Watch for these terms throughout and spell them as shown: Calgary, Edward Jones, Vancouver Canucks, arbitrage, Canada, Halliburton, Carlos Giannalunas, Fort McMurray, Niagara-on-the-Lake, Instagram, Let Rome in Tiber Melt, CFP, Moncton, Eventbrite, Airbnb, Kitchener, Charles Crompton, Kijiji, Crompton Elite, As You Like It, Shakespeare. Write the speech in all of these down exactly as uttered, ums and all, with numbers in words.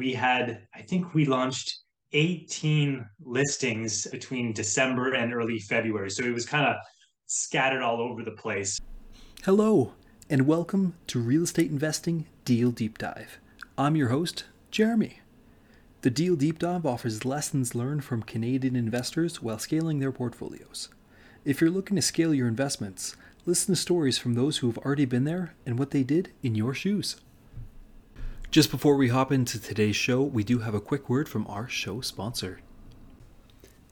we had, I think we launched eighteen listings between December and early February. So it was kind of scattered all over the place. Hello, and welcome to Real Estate Investing Deal Deep Dive. I'm your host, Jeremy. The Deal Deep Dive offers lessons learned from Canadian investors while scaling their portfolios. If you're looking to scale your investments, listen to stories from those who have already been there and what they did in your shoes. Just before we hop into today's show, we do have a quick word from our show sponsor.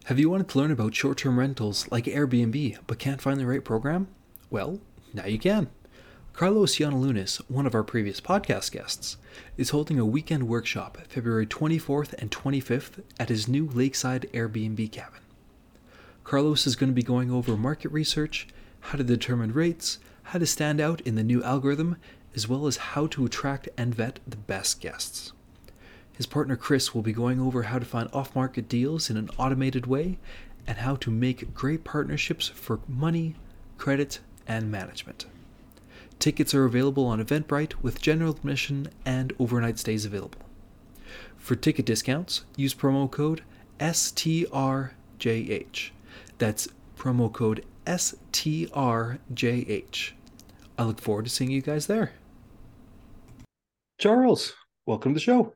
Have you wanted to learn about short-term rentals like Airbnb but can't find the right program? Well, now you can. Carlos Giannalunas, one of our previous podcast guests, is holding a weekend workshop February twenty-fourth and twenty-fifth at his new lakeside Airbnb cabin. Carlos is going to be going over market research, how to determine rates, how to stand out in the new algorithm, as well as how to attract and vet the best guests. His partner Chris will be going over how to find off-market deals in an automated way and how to make great partnerships for money, credit, and management. Tickets are available on Eventbrite with general admission and overnight stays available. For ticket discounts, use promo code S T R J H. That's promo code S T R J H. I look forward to seeing you guys there. Charles, welcome to the show.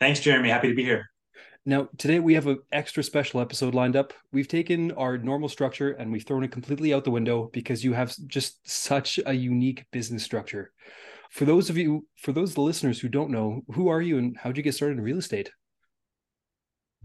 Thanks, Jeremy. Happy to be here. Now, today we have an extra special episode lined up. We've taken our normal structure and we've thrown it completely out the window because you have just such a unique business structure. For those of you, for those listeners who don't know, who are you and how'd you get started in real estate?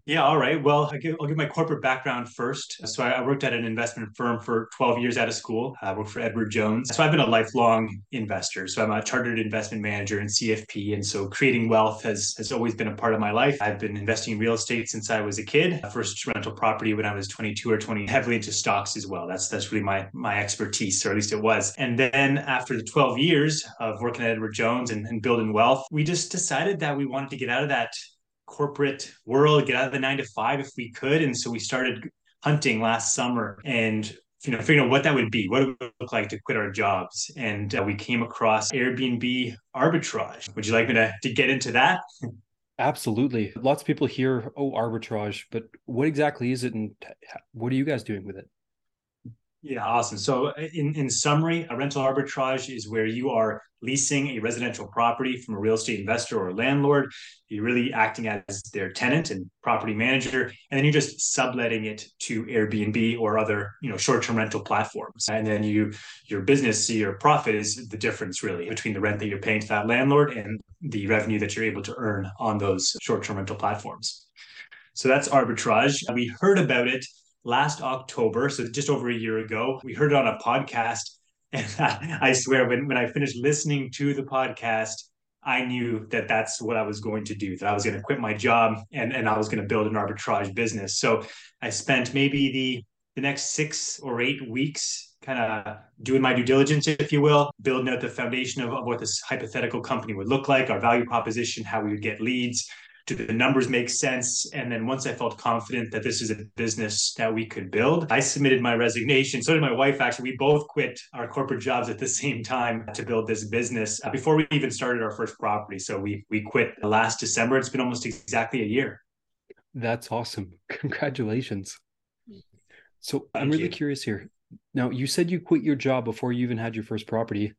Yeah, all right. Well, I'll give, I'll give my corporate background first. So I, I worked at an investment firm for twelve years out of school. I worked for Edward Jones. So I've been a lifelong investor. So I'm a chartered investment manager and C F P. And so creating wealth has, has always been a part of my life. I've been investing in real estate since I was a kid. First rental property when I was twenty-two or twenty, heavily into stocks as well. That's that's really my, my expertise, or at least it was. And then after the twelve years of working at Edward Jones and, and building wealth, we just decided that we wanted to get out of that corporate world, get out of the nine to five if we could. And so we started hunting last summer and, you know, figuring out what that would be, what it would look like to quit our jobs. And uh, we came across Airbnb arbitrage. Would you like me to, to get into that? Absolutely. Lots of people hear, oh, arbitrage, but what exactly is it? And what are you guys doing with it? Yeah, awesome. So in, in summary, a rental arbitrage is where you are leasing a residential property from a real estate investor or landlord. You're really acting as their tenant and property manager, and then you're just subletting it to Airbnb or other, you know, short-term rental platforms. And then you, your business, your profit is the difference really between the rent that you're paying to that landlord and the revenue that you're able to earn on those short-term rental platforms. So that's arbitrage. We heard about it last October, so just over a year ago. We heard it on a podcast. And I, I swear, when, when I finished listening to the podcast, I knew that that's what I was going to do, that I was going to quit my job and, and I was going to build an arbitrage business. So I spent maybe the, the next six or eight weeks kind of doing my due diligence, if you will, building out the foundation of, of what this hypothetical company would look like, our value proposition, how we would get leads. Do the numbers make sense? And then once I felt confident that this is a business that we could build, I submitted my resignation. So did my wife, actually. We both quit our corporate jobs at the same time to build this business before we even started our first property. So we we quit last December. It's been almost exactly a year. That's awesome. Congratulations. So Thank I'm really you. curious here. Now, you said you quit your job before you even had your first property.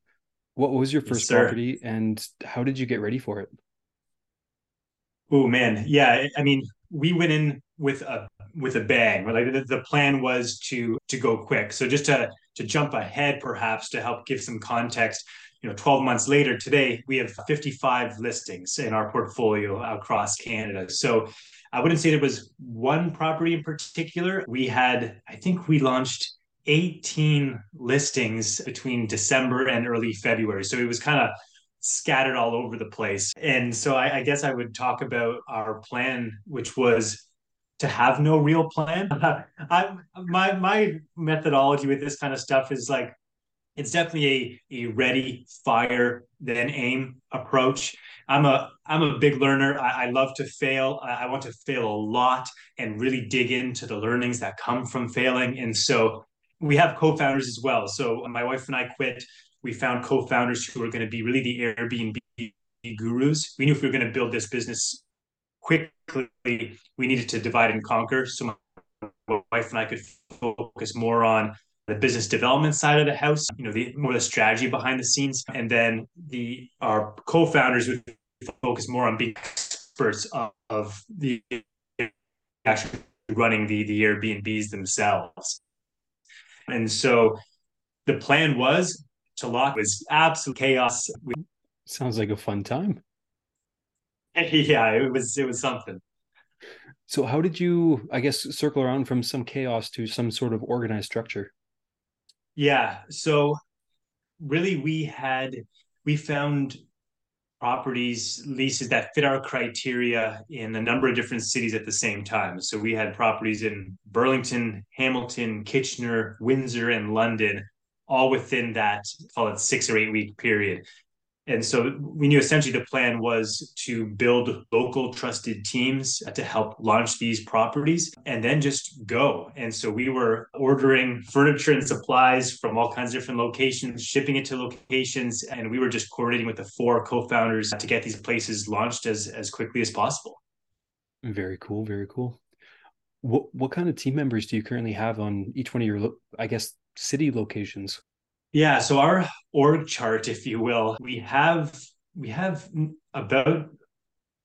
What was your first yes, property and how did you get ready for it? Oh man, yeah. I mean, we went in with a with a bang. Like the, the plan was to to go quick. So just to to jump ahead, perhaps to help give some context. You know, twelve months later today, we have fifty-five listings in our portfolio across Canada. So I wouldn't say there was one property in particular. We had, I think, we launched eighteen listings between December and early February. So it was kind of scattered all over the place. And so I, I guess I would talk about our plan, which was to have no real plan. I, my my methodology with this kind of stuff is like, it's definitely a, a ready, fire, then aim approach. I'm a I'm a big learner. I, I love to fail. I, I want to fail a lot and really dig into the learnings that come from failing. And so we have co-founders as well. So my wife and I quit. We found co-founders who are going to be really the Airbnb gurus. We knew if we were going to build this business quickly, we needed to divide and conquer. So my wife and I could focus more on the business development side of the house, you know, the more the strategy behind the scenes. And then the our co-founders would focus more on being experts of, of the actually running the, the Airbnbs themselves. And so the plan was to lock was absolute chaos. We, Sounds like a fun time. Yeah, it was it was something. So how did you, I guess, circle around from some chaos to some sort of organized structure? Yeah, so really we had, we found properties, leases that fit our criteria in a number of different cities at the same time. So we had properties in Burlington, Hamilton, Kitchener, Windsor, and London, all within that, call it six or eight week period. And so we knew essentially the plan was to build local trusted teams to help launch these properties and then just go. And so we were ordering furniture and supplies from all kinds of different locations, shipping it to locations. And we were just coordinating with the four co-founders to get these places launched as, as quickly as possible. Very cool. Very cool. What, what kind of team members do you currently have on each one of your, I guess, city locations? Yeah, so our org chart, if you will, we have we have about,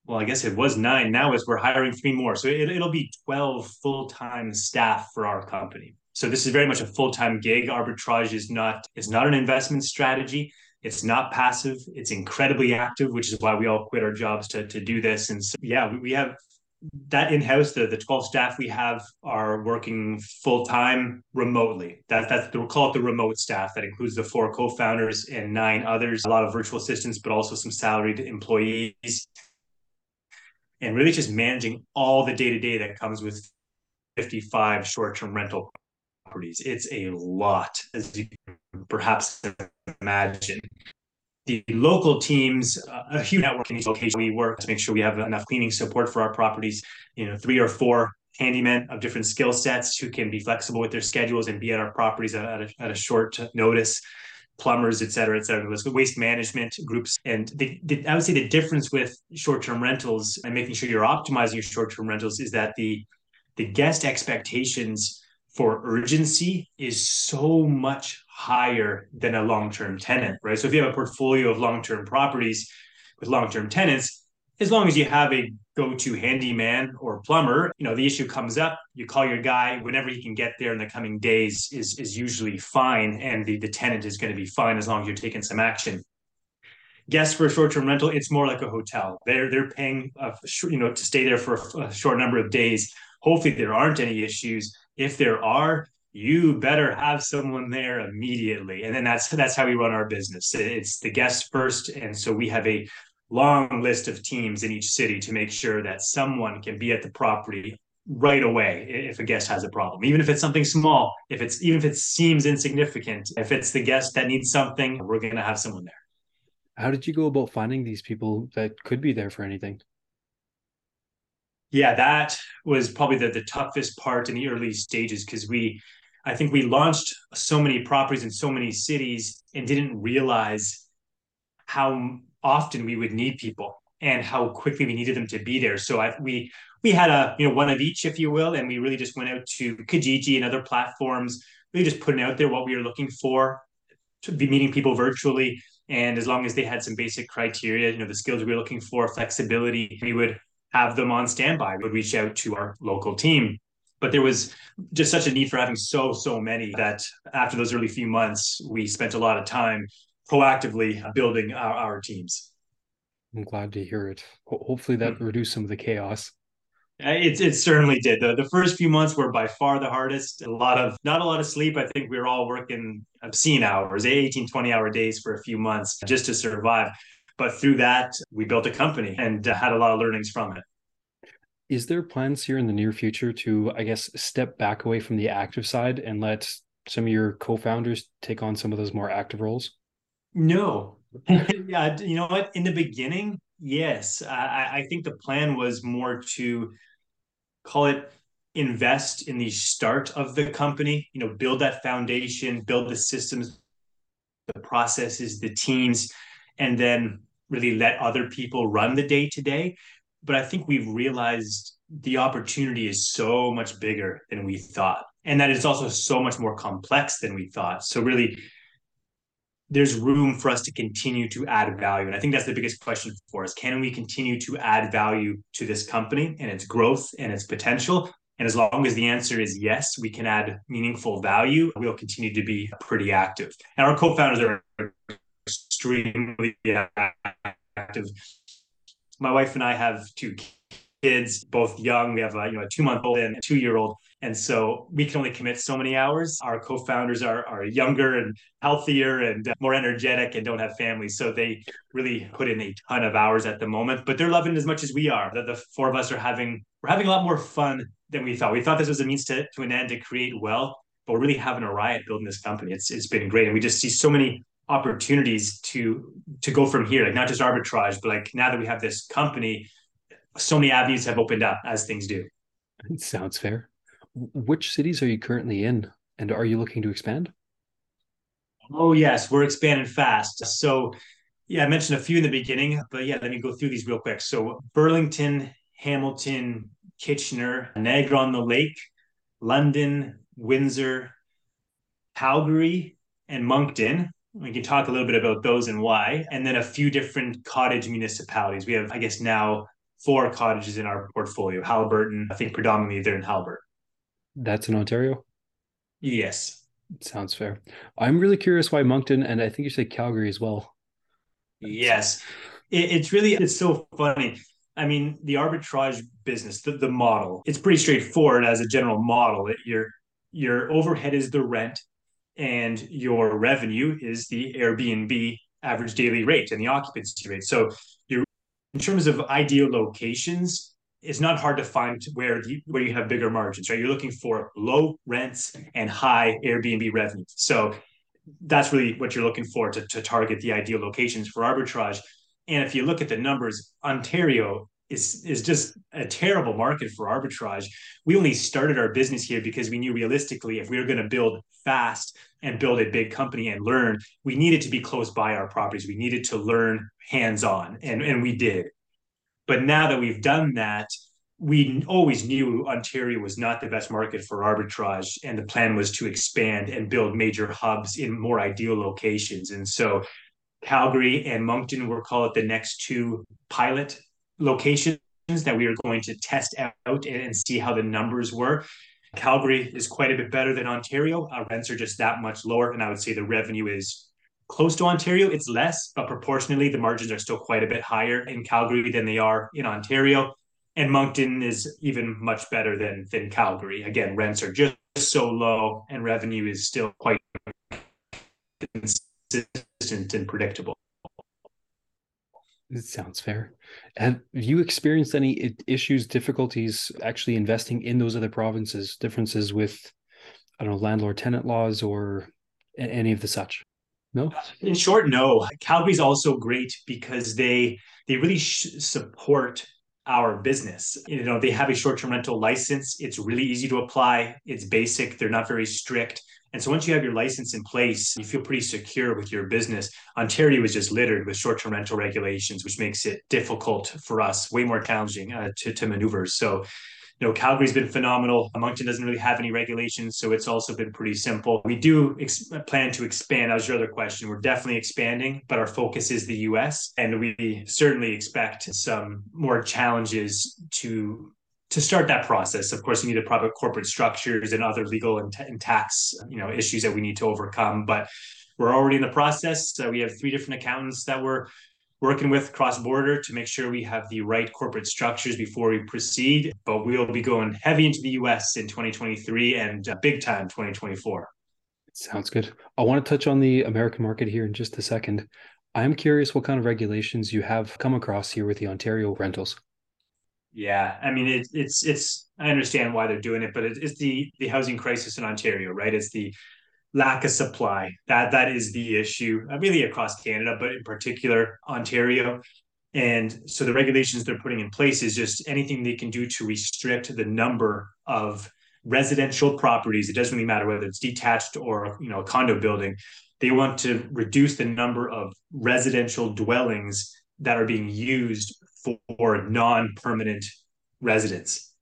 well, I guess it was nine now as we're hiring three more. So it, it'll be twelve full-time staff for our company. So this is very much a full-time gig. Arbitrage is not, it's not an investment strategy. It's not passive. It's incredibly active, which is why we all quit our jobs to, to do this. And so, yeah, we, we have that in-house, the, the twelve staff we have are working full-time remotely. That, that's the, we'll call it the remote staff. That includes the four co-founders and nine others, a lot of virtual assistants, but also some salaried employees. And really just managing all the day-to-day that comes with fifty-five short-term rental properties. It's a lot, as you can perhaps imagine. The local teams, uh, a huge network in each location we work to make sure we have enough cleaning support for our properties, you know, three or four handymen of different skill sets who can be flexible with their schedules and be at our properties at a, at a short notice, plumbers, et cetera, et cetera, waste management groups. And the, the, I would say the difference with short-term rentals and making sure you're optimizing your short-term rentals is that the the guest expectations for urgency is so much higher than a long-term tenant, right? So if you have a portfolio of long-term properties with long-term tenants, as long as you have a go-to handyman or plumber, you know, the issue comes up, you call your guy, whenever he can get there in the coming days is, is usually fine. And the, the tenant is going to be fine as long as you're taking some action. Guests for a short-term rental, it's more like a hotel. They're, they're paying, a, you know, to stay there for a short number of days. Hopefully there aren't any issues. If there are, you better have someone there immediately. And then that's that's how we run our business. It's the guests first. And so we have a long list of teams in each city to make sure that someone can be at the property right away if a guest has a problem, even if it's something small, if it's even if it seems insignificant, if it's the guest that needs something, we're going to have someone there. How did you go about finding these people that could be there for anything? Yeah, that was probably the, the toughest part in the early stages because we, I think we launched so many properties in so many cities and didn't realize how often we would need people and how quickly we needed them to be there. So I, we we had a, you know, one of each, if you will, and we really just went out to Kijiji and other platforms, really just putting out there what we were looking for, to be meeting people virtually. And as long as they had some basic criteria, you know, the skills we were looking for, flexibility, we would have them on standby. We would reach out to our local team. But there was just such a need for having so, so many that after those early few months, we spent a lot of time proactively building our, our teams. I'm glad to hear it. Hopefully that mm-hmm. reduced some of the chaos. It, it certainly did. The, the first few months were by far the hardest. A lot of, not a lot of sleep. I think we were all working obscene hours, eighteen, twenty hour days for a few months just to survive. But through that, we built a company and had a lot of learnings from it. Is there plans here in the near future to, I guess, step back away from the active side and let some of your co-founders take on some of those more active roles? No. Yeah, you know what? In the beginning, yes. I, I think the plan was more to call it invest in the start of the company, you know, build that foundation, build the systems, the processes, the teams, and then really let other people run the day to day. But I think we've realized the opportunity is so much bigger than we thought, and that it's also so much more complex than we thought. So really, there's room for us to continue to add value. And I think that's the biggest question for us. Can we continue to add value to this company and its growth and its potential? And as long as the answer is yes, we can add meaningful value, we'll continue to be pretty active. And our co-founders are extremely active. My wife and I have two kids, both young. We have a, you know, a two-month-old and a two-year-old. And so we can only commit so many hours. Our co-founders are, are younger and healthier and more energetic and don't have families. So they really put in a ton of hours at the moment, but they're loving it as much as we are. The, the four of us are having, we're having a lot more fun than we thought. We thought this was a means to, to an end to create wealth, but we're really having a riot building this company. It's It's been great. And we just see so many opportunities to, to go from here, like not just arbitrage, but like now that we have this company, so many avenues have opened up as things do. It sounds fair. Which cities are you currently in, and are you looking to expand? Oh, yes, we're expanding fast. So, yeah, I mentioned a few in the beginning, but yeah, let me go through these real quick. So Burlington, Hamilton, Kitchener, Niagara-on-the-Lake, London, Windsor, Calgary, and Moncton. We can talk a little bit about those and why, and then a few different cottage municipalities. We have, I guess, now four cottages in our portfolio. Halliburton, I think predominantly they're in Halliburton. That's in Ontario? Yes. Sounds fair. I'm really curious why Moncton, and I think you said Calgary as well. Yes. It, it's really, it's so funny. I mean, the arbitrage business, the, the model, it's pretty straightforward as a general model. It, your, your overhead is the rent and your revenue is the Airbnb average daily rate and the occupancy rate. So you're, in terms of ideal locations, it's not hard to find where the, where you have bigger margins, right? You're looking for low rents and high Airbnb revenue. So that's really what you're looking for to, to target the ideal locations for arbitrage. And if you look at the numbers, Ontario is, is just a terrible market for arbitrage. We only started our business here because we knew realistically if we were going to build fast and build a big company and learn, we needed to be close by our properties. We needed to learn hands-on, and, and we did. But now that we've done that, we always knew Ontario was not the best market for arbitrage. And the plan was to expand and build major hubs in more ideal locations. And so Calgary and Moncton, we'll call it the next two pilot locations that we are going to test out and see how the numbers were. Calgary is quite a bit better than Ontario. Our rents are just that much lower. And I would say the revenue is close to Ontario, it's less, but proportionally, the margins are still quite a bit higher in Calgary than they are in Ontario. And Moncton is even much better than, than Calgary. Again, rents are just so low and revenue is still quite consistent and predictable. It sounds fair. Have you experienced any issues, difficulties actually investing in those other provinces, differences with, I don't know, landlord-tenant laws or any of the such? No. In short, no. Calgary's also great because they they really sh- support our business. You know, they have a short-term rental license. It's really easy to apply. It's basic. They're not very strict. And so once you have your license in place, you feel pretty secure with your business. Ontario is just littered with short-term rental regulations, which makes it difficult for us, way more challenging uh, to, to maneuver. So You know, Calgary's been phenomenal. Moncton doesn't really have any regulations, so it's also been pretty simple. We do ex- plan to expand. That was your other question. We're definitely expanding, but our focus is the U S, and we certainly expect some more challenges to to start that process. Of course, you need to proper corporate structures and other legal and, t- and tax, you know, issues that we need to overcome. But we're already in the process. So we have three different accountants that we're working with cross-border to make sure we have the right corporate structures before we proceed. But we'll be going heavy into the U S in twenty twenty-three and uh, big time twenty twenty-four. Sounds good. I want to touch on the American market here in just a second. I'm curious what kind of regulations you have come across here with the Ontario rentals. Yeah, I mean, it, it's, it's. I understand why they're doing it, but it, it's the, the housing crisis in Ontario, right? It's the lack of supply. That that is the issue, really across Canada, but in particular Ontario. And so the regulations they're putting in place is just anything they can do to restrict the number of residential properties. It doesn't really matter whether it's detached or, you know, a condo building. They want to reduce the number of residential dwellings that are being used for non-permanent residents,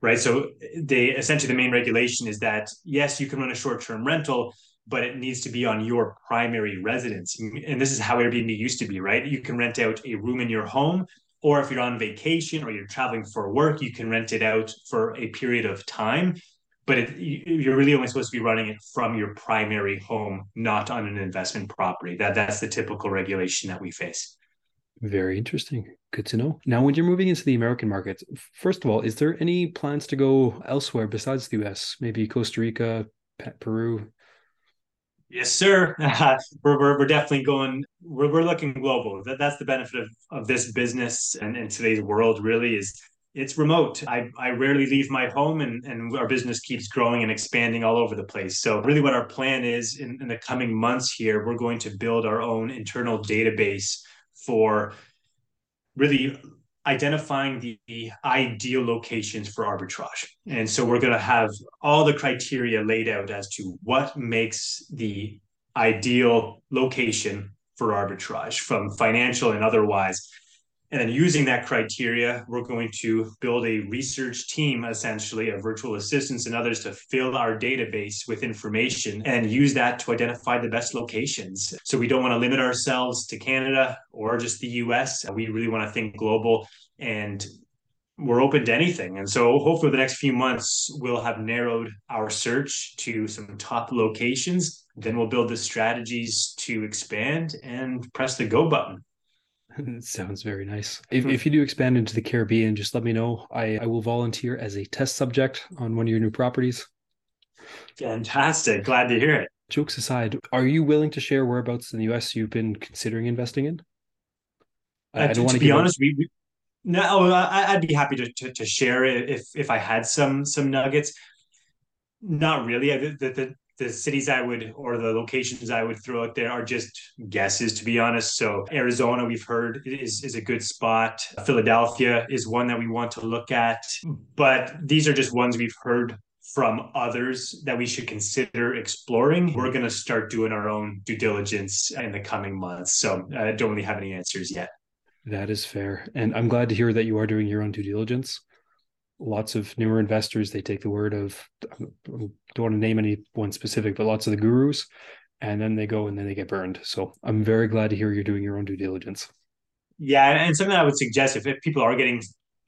right? So they essentially, the main regulation is that, yes, you can run a short-term rental, but it needs to be on your primary residence. And this is how Airbnb used to be, right? You can rent out a room in your home, or if you're on vacation or you're traveling for work, you can rent it out for a period of time. But it, you're really only supposed to be running it from your primary home, not on an investment property. That That's the typical regulation that we face. Very interesting. Good to know. Now, when you're moving into the American market, first of all, is there any plans to go elsewhere besides the U S? Maybe Costa Rica, Peru? Yes, sir. Uh, we're, we're, we're definitely going, we're, we're looking global. That, that's the benefit of, of this business and, and today's world really is it's remote. I, I rarely leave my home and, and our business keeps growing and expanding all over the place. So really what our plan is in, in the coming months here, we're going to build our own internal database for really identifying the ideal locations for arbitrage. And so we're going to have all the criteria laid out as to what makes the ideal location for arbitrage, from financial and otherwise. And then using that criteria, we're going to build a research team, essentially, of virtual assistants and others to fill our database with information and use that to identify the best locations. So we don't want to limit ourselves to Canada or just the U S. We really want to think global, and we're open to anything. And so hopefully the next few months, we'll have narrowed our search to some top locations. Then we'll build the strategies to expand and press the go button. It sounds very nice. If, if you do expand into the Caribbean, just let me know. I, I will volunteer as a test subject on one of your new properties. Fantastic. Glad to hear it. Jokes aside, are you willing to share whereabouts in the U S you've been considering investing in? I, uh, I don't want to be honest. We, we, no, I, I'd be happy to, to, to share if if I had some some nuggets. Not really. The, the, the, The cities I would, or the locations I would throw out there are just guesses, to be honest. So Arizona, we've heard, is, is a good spot. Philadelphia is one that we want to look at. But these are just ones we've heard from others that we should consider exploring. We're going to start doing our own due diligence in the coming months. So I don't really have any answers yet. That is fair. And I'm glad to hear that you are doing your own due diligence. Lots of newer investors, they take the word of, I don't want to name anyone specific, but lots of the gurus, and then they go and then they get burned. So I'm very glad to hear you're doing your own due diligence. Yeah. And something I would suggest, if, if people are getting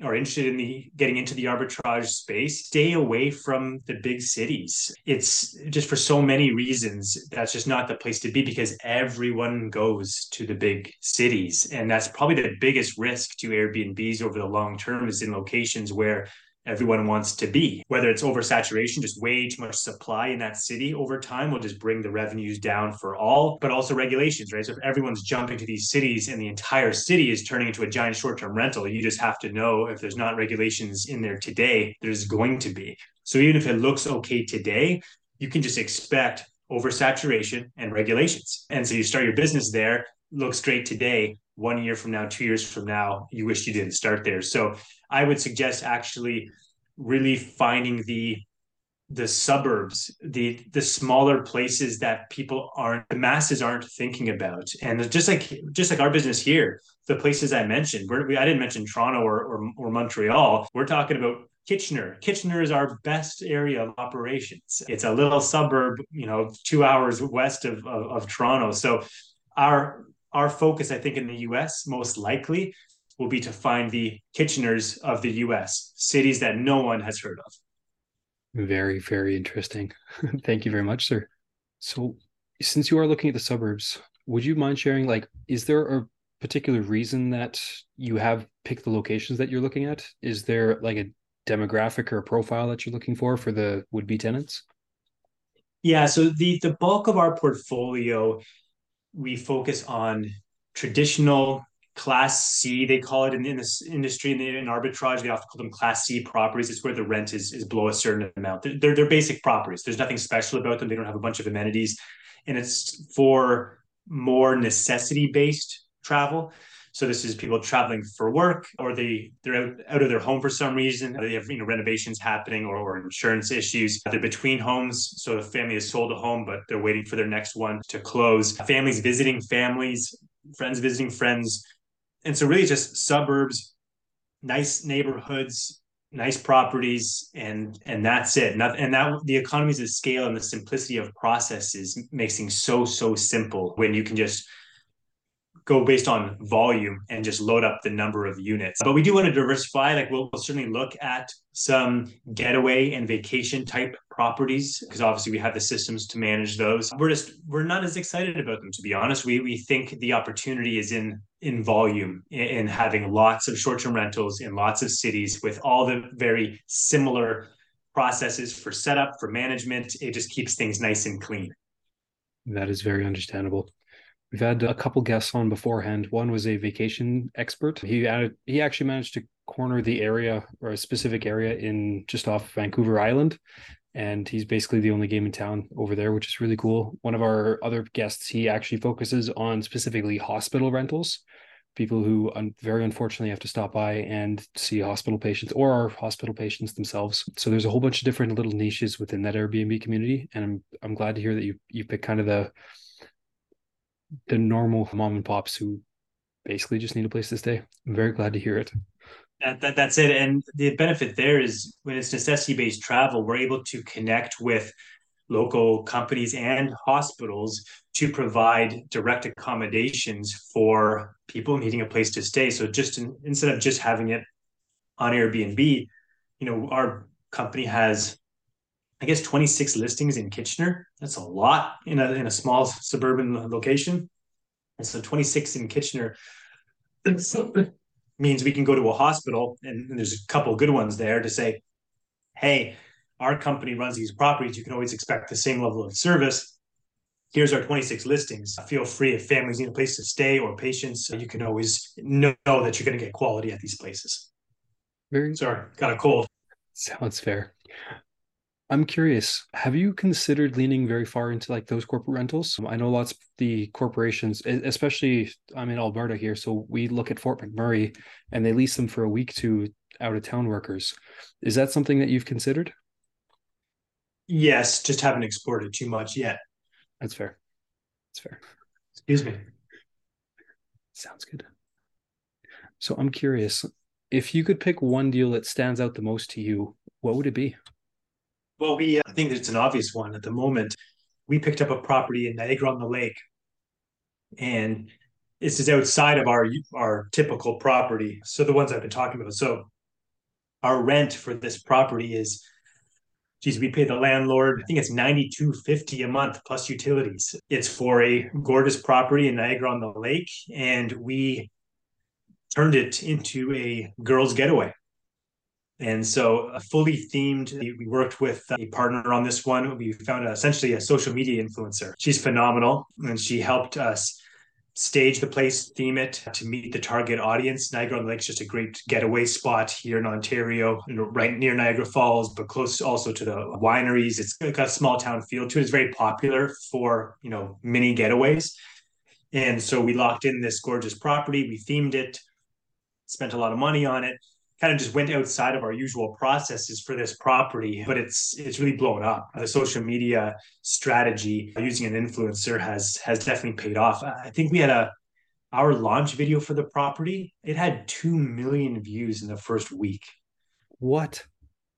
or interested in the getting into the arbitrage space, stay away from the big cities. It's just, for so many reasons, that's just not the place to be, because everyone goes to the big cities. And that's probably the biggest risk to Airbnbs over the long term, is in locations where everyone wants to be, whether it's oversaturation, just way too much supply in that city over time will just bring the revenues down for all, but also regulations, right? So if everyone's jumping to these cities and the entire city is turning into a giant short-term rental, you just have to know if there's not regulations in there today, there's going to be. So even if it looks okay today, you can just expect oversaturation and regulations. And so you start your business there, looks great today. One year from now, two years from now, you wish you didn't start there. So I would suggest actually really finding the the suburbs, the the smaller places that people aren't, the masses aren't thinking about. And just like just like our business here, the places I mentioned, we're, we, I didn't mention Toronto or, or or Montreal. We're talking about Kitchener. Kitchener is our best area of operations. It's a little suburb, you know, two hours west of of, of Toronto. So our Our focus, I think, in the U S most likely will be to find the Kitcheners of the U S, cities that no one has heard of. Very, very interesting. Thank you very much, sir. So since you are looking at the suburbs, would you mind sharing, like, is there a particular reason that you have picked the locations that you're looking at? Is there like a demographic or a profile that you're looking for for the would-be tenants? Yeah, so the the bulk of our portfolio, we focus on traditional class C, they call it in, in this industry, in, in arbitrage, they often call them class C properties. It's where the rent is, is below a certain amount. They're, they're, they're basic properties. There's nothing special about them. They don't have a bunch of amenities. And it's for more necessity-based travel. So this is people traveling for work, or they, they're out, out of their home for some reason. They have, you know, renovations happening or, or insurance issues. They're between homes. So the family has sold a home, but they're waiting for their next one to close. Families visiting families, friends visiting friends. And so really just suburbs, nice neighborhoods, nice properties, and and that's it. And that, and that the economies of scale and the simplicity of processes makes things so, so simple when you can just go based on volume and just load up the number of units. But we do want to diversify. Like we'll, we'll certainly look at some getaway and vacation type properties, because obviously we have the systems to manage those. We're just, we're not as excited about them, to be honest. We we think the opportunity is in in volume, in, in having lots of short-term rentals in lots of cities with all the very similar processes for setup, for management. It just keeps things nice and clean. That is very understandable. We've had a couple guests on beforehand. One was a vacation expert. He added, he actually managed to corner the area, or a specific area in just off Vancouver Island. And he's basically the only game in town over there, which is really cool. One of our other guests, he actually focuses on specifically hospital rentals, people who un- very unfortunately have to stop by and see hospital patients or are hospital patients themselves. So there's a whole bunch of different little niches within that Airbnb community. And I'm I'm glad to hear that you you picked kind of the the normal mom and pops who basically just need a place to stay. I'm very glad to hear it. That, that, that's it. And the benefit there is when it's necessity-based travel, we're able to connect with local companies and hospitals to provide direct accommodations for people needing a place to stay. So just in, instead of just having it on Airbnb, you know, our company has, I guess, twenty-six listings in Kitchener. That's a lot in a, in a small suburban location. And so twenty-six in Kitchener means we can go to a hospital, and, and there's a couple of good ones there, to say, hey, our company runs these properties. You can always expect the same level of service. Here's our twenty-six listings. Feel free, if families need a place to stay or patients, you can always know that you're going to get quality at these places. Very Sorry, got a cold. Sounds fair. I'm curious, have you considered leaning very far into like those corporate rentals? I know lots of the corporations, especially I'm in Alberta here, so we look at Fort McMurray and they lease them for a week to out of town workers. Is that something that you've considered? Yes, just haven't explored it too much yet. That's fair. That's fair. Excuse me. Sounds good. So I'm curious, if you could pick one deal that stands out the most to you, what would it be? Well, we, I think it's an obvious one at the moment. We picked up a property in Niagara-on-the-Lake, and this is outside of our our typical property. So the ones I've been talking about. So our rent for this property is, geez, we pay the landlord, I think it's ninety-two fifty a month plus utilities. It's for a gorgeous property in Niagara-on-the-Lake, and we turned it into a girls' getaway. And so uh, fully themed, we worked with a partner on this one. We found uh, essentially a social media influencer. She's phenomenal, and she helped us stage the place, theme it to meet the target audience. Niagara-on-the-Lake is just a great getaway spot here in Ontario, you know, right near Niagara Falls, but close also to the wineries. It's got a small town feel to it. It's very popular for, you know, mini getaways. And so we locked in this gorgeous property. We themed it, spent a lot of money on it. Kind of just went outside of our usual processes for this property, but it's it's really blown up. The social media strategy using an influencer has has definitely paid off. I think we had a our launch video for the property. It had two million views in the first week. What?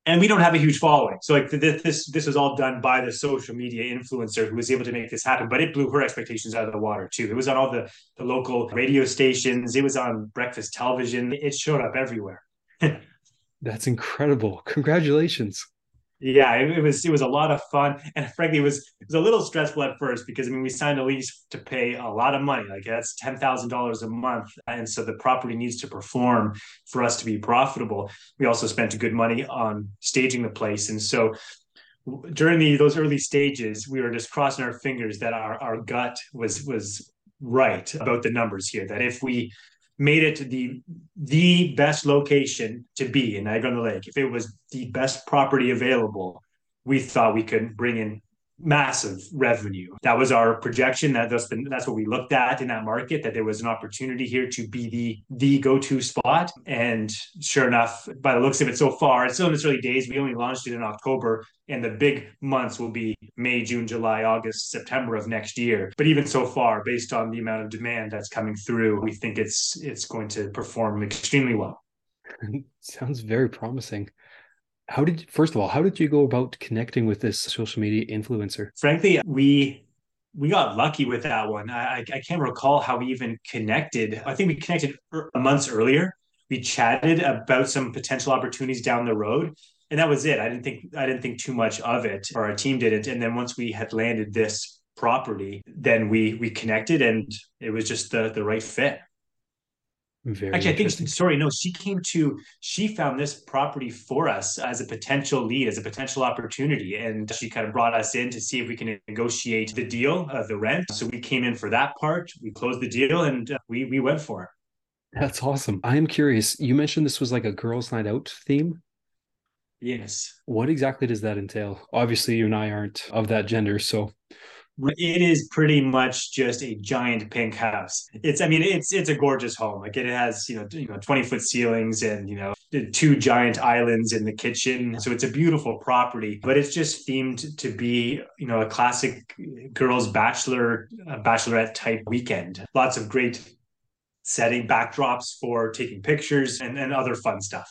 And we don't have a huge following, so like this this this was all done by the social media influencer who was able to make this happen. But it blew her expectations out of the water too. It was on all the the local radio stations. It was on breakfast television. It showed up everywhere. That's incredible. Congratulations. Yeah, it, it was it was a lot of fun, and frankly it was it was a little stressful at first, because I mean we signed a lease to pay a lot of money. Like that's ten thousand dollars a month, and so the property needs to perform for us to be profitable. We also spent good money on staging the place, and so during the, those early stages we were just crossing our fingers that our our gut was was right about the numbers here, that if we made it the the best location to be in Niagara-on-the-Lake, if it was the best property available, we thought we could bring in massive revenue. That was our projection. That that's been, that's what we looked at in that market, that there was an opportunity here to be the the go-to spot. And sure enough, by the looks of it so far, it's still in its early days. We only launched it in October, and the big months will be May, June, July, August, September of next year. But even so far, based on the amount of demand that's coming through, we think it's it's going to perform extremely well. Sounds very promising. How did, first of all, how did you go about connecting with this social media influencer? Frankly, we we got lucky with that one. I, I can't recall how we even connected. I think we connected months earlier. We chatted about some potential opportunities down the road, and that was it. I didn't think I didn't think too much of it, or our team didn't. And then once we had landed this property, then we we connected, and it was just the the right fit. Very Actually, I think, sorry, no, she came to, she found this property for us as a potential lead, as a potential opportunity. And she kind of brought us in to see if we can negotiate the deal of the rent. So we came in for that part, we closed the deal, and we we went for it. That's awesome. I am curious. You mentioned this was like a girls' night out theme. Yes. What exactly does that entail? Obviously, you and I aren't of that gender, so... It is pretty much just a giant pink house. It's, I mean, it's it's a gorgeous home. Like it has, you know, you know, twenty foot ceilings and, you know, two giant islands in the kitchen. So it's a beautiful property, but it's just themed to be, you know, a classic girls' bachelor, uh, bachelorette type weekend. Lots of great setting backdrops for taking pictures and, and other fun stuff.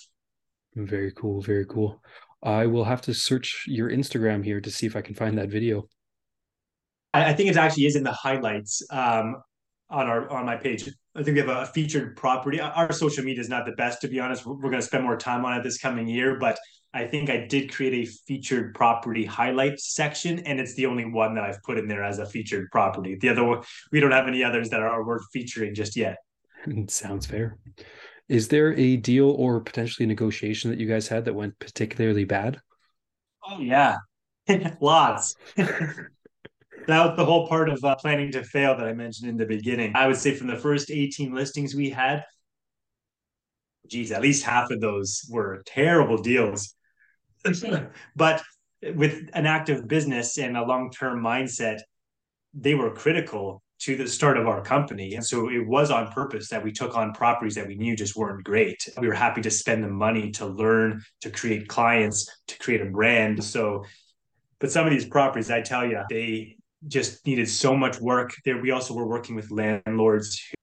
Very cool. Very cool. I will have to search your Instagram here to see if I can find that video. I think it actually is in the highlights um, on our on my page. I think we have a featured property. Our social media is not the best, to be honest. We're going to spend more time on it this coming year, but I think I did create a featured property highlight section, and it's the only one that I've put in there as a featured property. The other one, we don't have any others that are worth featuring just yet. Sounds fair. Is there a deal or potentially negotiation that you guys had that went particularly bad? Oh, yeah. Lots. That was the whole part of uh, planning to fail that I mentioned in the beginning. I would say from the first eighteen listings we had, geez, at least half of those were terrible deals. But with an active business and a long-term mindset, they were critical to the start of our company. And so it was on purpose that we took on properties that we knew just weren't great. We were happy to spend the money to learn, to create clients, to create a brand. So, but some of these properties, I tell you, they... just needed so much work there. We also were working with landlords who,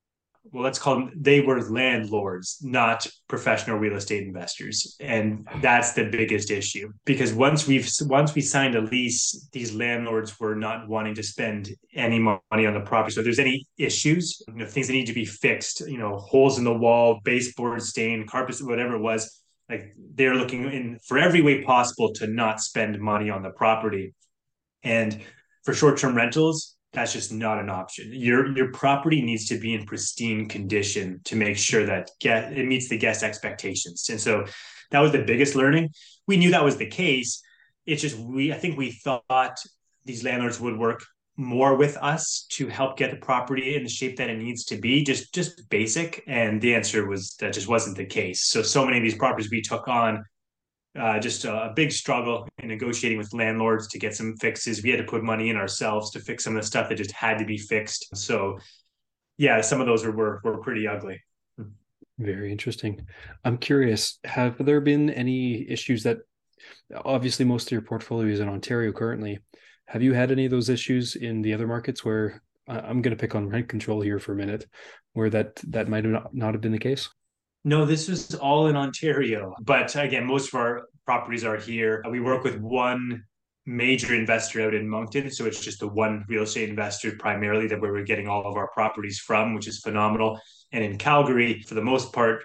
well, let's call them, they were landlords, not professional real estate investors. And that's the biggest issue, because once we've, once we signed a lease, these landlords were not wanting to spend any money on the property. So if there's any issues, you know, things that need to be fixed, you know, holes in the wall, baseboard stain, carpets, whatever it was, like they're looking in for every way possible to not spend money on the property. And for short-term rentals, that's just not an option. Your your property needs to be in pristine condition to make sure that get, it meets the guest expectations. And so that was the biggest learning. We knew that was the case. It's just we I think we thought these landlords would work more with us to help get the property in the shape that it needs to be, just, just basic. And the answer was that just wasn't the case. So, so many of these properties we took on, Uh, just a big struggle in negotiating with landlords to get some fixes. We had to put money in ourselves to fix some of the stuff that just had to be fixed. So yeah, some of those were were pretty ugly. Very interesting. I'm curious, have there been any issues that, obviously most of your portfolio is in Ontario currently. Have you had any of those issues in the other markets where, uh, I'm going to pick on rent control here for a minute, where that, that might have not, not have been the case? No, this was all in Ontario. But again, most of our properties are here. We work with one major investor out in Moncton. So it's just the one real estate investor primarily that we're getting all of our properties from, which is phenomenal. And in Calgary, for the most part,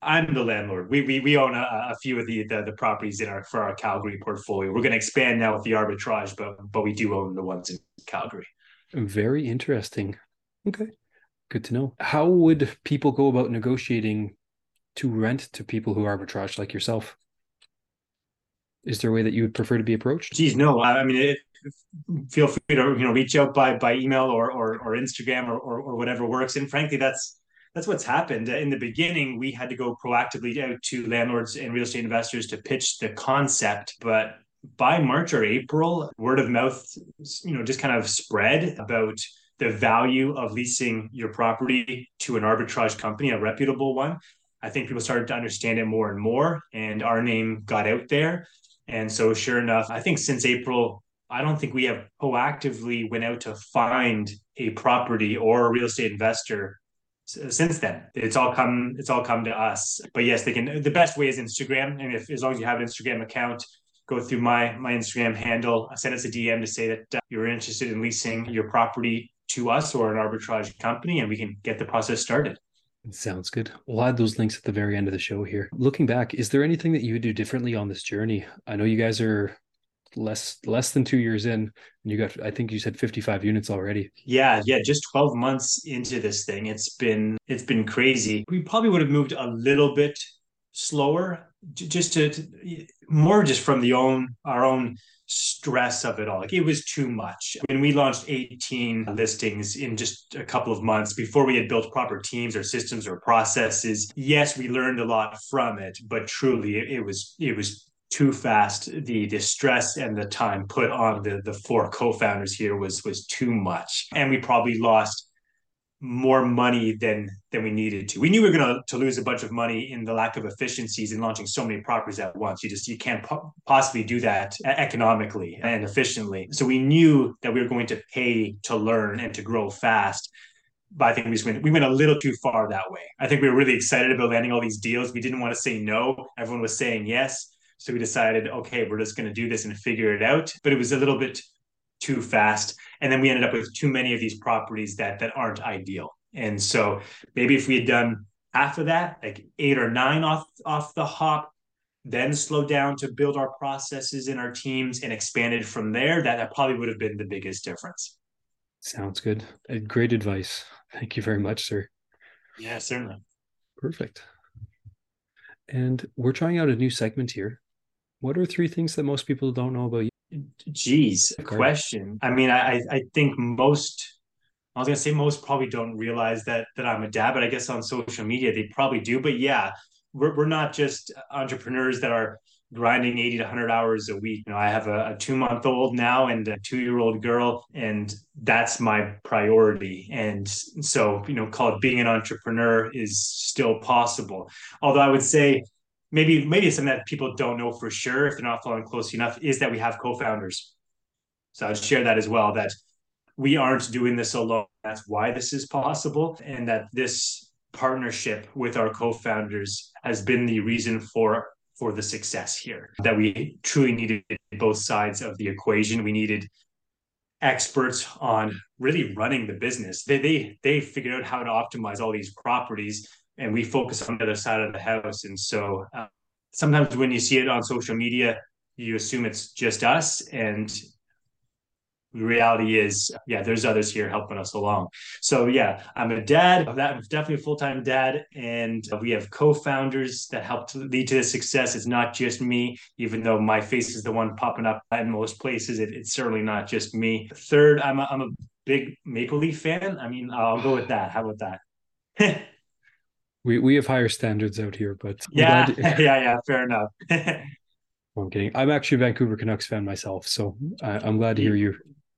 I'm the landlord. We we we own a, a few of the, the the properties in our for our Calgary portfolio. We're going to expand now with the arbitrage, but but we do own the ones in Calgary. Very interesting. Okay. Good to know. How would people go about negotiating to rent to people who arbitrage like yourself? Is there a way that you would prefer to be approached? Geez, no. I mean, it, feel free to, you know, reach out by by email or or, or Instagram or, or or whatever works. And frankly, that's that's what's happened. In the beginning, we had to go proactively out to landlords and real estate investors to pitch the concept, but by March or April, word of mouth, you know, just kind of spread about the value of leasing your property to an arbitrage company, a reputable one. I think people started to understand it more and more, and our name got out there. And so sure enough, I think since April, I don't think we have proactively went out to find a property or a real estate investor since then. It's all come, it's all come to us. But yes, they can, the best way is Instagram. And if, as long as you have an Instagram account, go through my, my Instagram handle, send us a D M to say that you're interested in leasing your property to us or an arbitrage company, and we can get the process started. Sounds good. We'll add those links at the very end of the show here. Looking back, is there anything that you would do differently on this journey? I know you guys are less less than two years in, and you got, I think you said fifty-five units already. Yeah, yeah, just twelve months into this thing. It's been it's been crazy. We probably would have moved a little bit slower, just to, to more just from the own our own stress of it all. Like, it was too much. I mean, we launched eighteen listings in just a couple of months before we had built proper teams or systems or processes. Yes, we learned a lot from it, but truly it, it was it was too fast. The, the stress and the time put on the, the four co-founders here was was too much. And we probably lost more money than than we needed to. We knew we were going to, to lose a bunch of money in the lack of efficiencies in launching so many properties at once. You just, you can't po- possibly do that economically and efficiently. So we knew that we were going to pay to learn and to grow fast. But I think we just went, we went a little too far that way. I think we were really excited about landing all these deals. We didn't want to say no. Everyone was saying yes. So we decided, okay, we're just going to do this and figure it out. But it was a little bit too fast. And then we ended up with too many of these properties that that aren't ideal. And so maybe if we had done half of that, like eight or nine off, off the hop, then slowed down to build our processes and our teams and expanded from there, that, that probably would have been the biggest difference. Sounds good. Great advice. Thank you very much, sir. Yeah, certainly. Perfect. And we're trying out a new segment here. What are three things that most people don't know about you? Geez, question. I mean, I I think most, I was going to say most probably don't realize that that I'm a dad, but I guess on social media, they probably do. But yeah, we're we're not just entrepreneurs that are grinding eighty to one hundred hours a week. You know, I have a, a two-month-old now and a two-year-old girl, and that's my priority. And so, you know, call it being an entrepreneur is still possible. Although I would say, Maybe maybe something that people don't know for sure if they're not following closely enough is that we have co-founders. So I'd share that as well, that we aren't doing this alone. That's why this is possible, and that this partnership with our co-founders has been the reason for, for the success here, that we truly needed both sides of the equation. We needed experts on really running the business. They, they, they figured out how to optimize all these properties, and we focus on the other side of the house. And so uh, sometimes when you see it on social media, you assume it's just us. And the reality is, yeah, there's others here helping us along. So yeah, I'm a dad. I'm definitely a full-time dad. And we have co-founders that helped lead to the success. It's not just me, even though my face is the one popping up in most places. It, it's certainly not just me. Third, I'm a, I'm a big Maple Leaf fan. I mean, I'll go with that. How about that? We we have higher standards out here, but yeah, to... yeah, yeah, fair enough. I'm kidding. I'm actually a Vancouver Canucks fan myself, so I, I'm glad to hear you.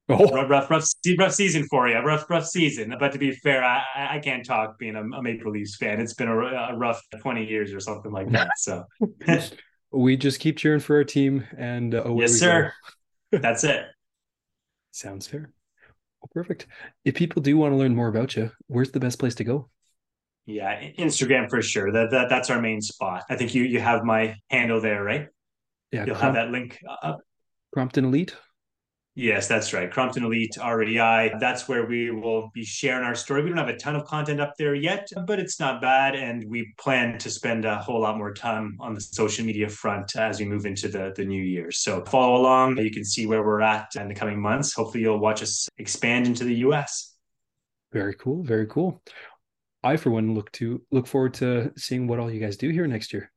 Oh. Rough, rough, rough, rough season for you. Rough, rough season. But to be fair, I, I can't talk being a, a Maple Leafs fan. It's been a, a rough twenty years or something like that. So we just keep cheering for our team, and uh, away yes, we sir. Go. That's it. Sounds fair. Well, perfect. If people do want to learn more about you, where's the best place to go? Yeah, Instagram for sure. That, that that's our main spot. I think you you have my handle there, right? Yeah, you'll Crom- have that link up. Crompton Elite. Yes, that's right. Crompton Elite R E I. That's where we will be sharing our story. We don't have a ton of content up there yet, but it's not bad, and we plan to spend a whole lot more time on the social media front as we move into the the new year. So follow along. You can see where we're at in the coming months. Hopefully, you'll watch us expand into the U S. Very cool. Very cool. I, for one, look to look forward to seeing what all you guys do here next year.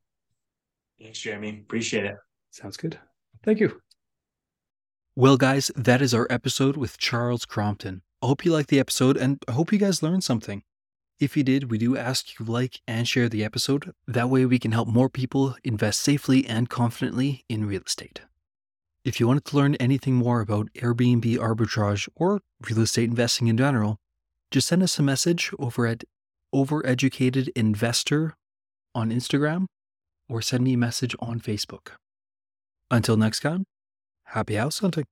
Thanks, Jeremy. Appreciate it. Sounds good. Thank you. Well, guys, that is our episode with Charles Crompton. I hope you liked the episode, and I hope you guys learned something. If you did, we do ask you like and share the episode. That way we can help more people invest safely and confidently in real estate. If you wanted to learn anything more about Airbnb arbitrage or real estate investing in general, just send us a message over at overeducatedinvestor on Instagram or send me a message on Facebook. Until next time, happy house hunting.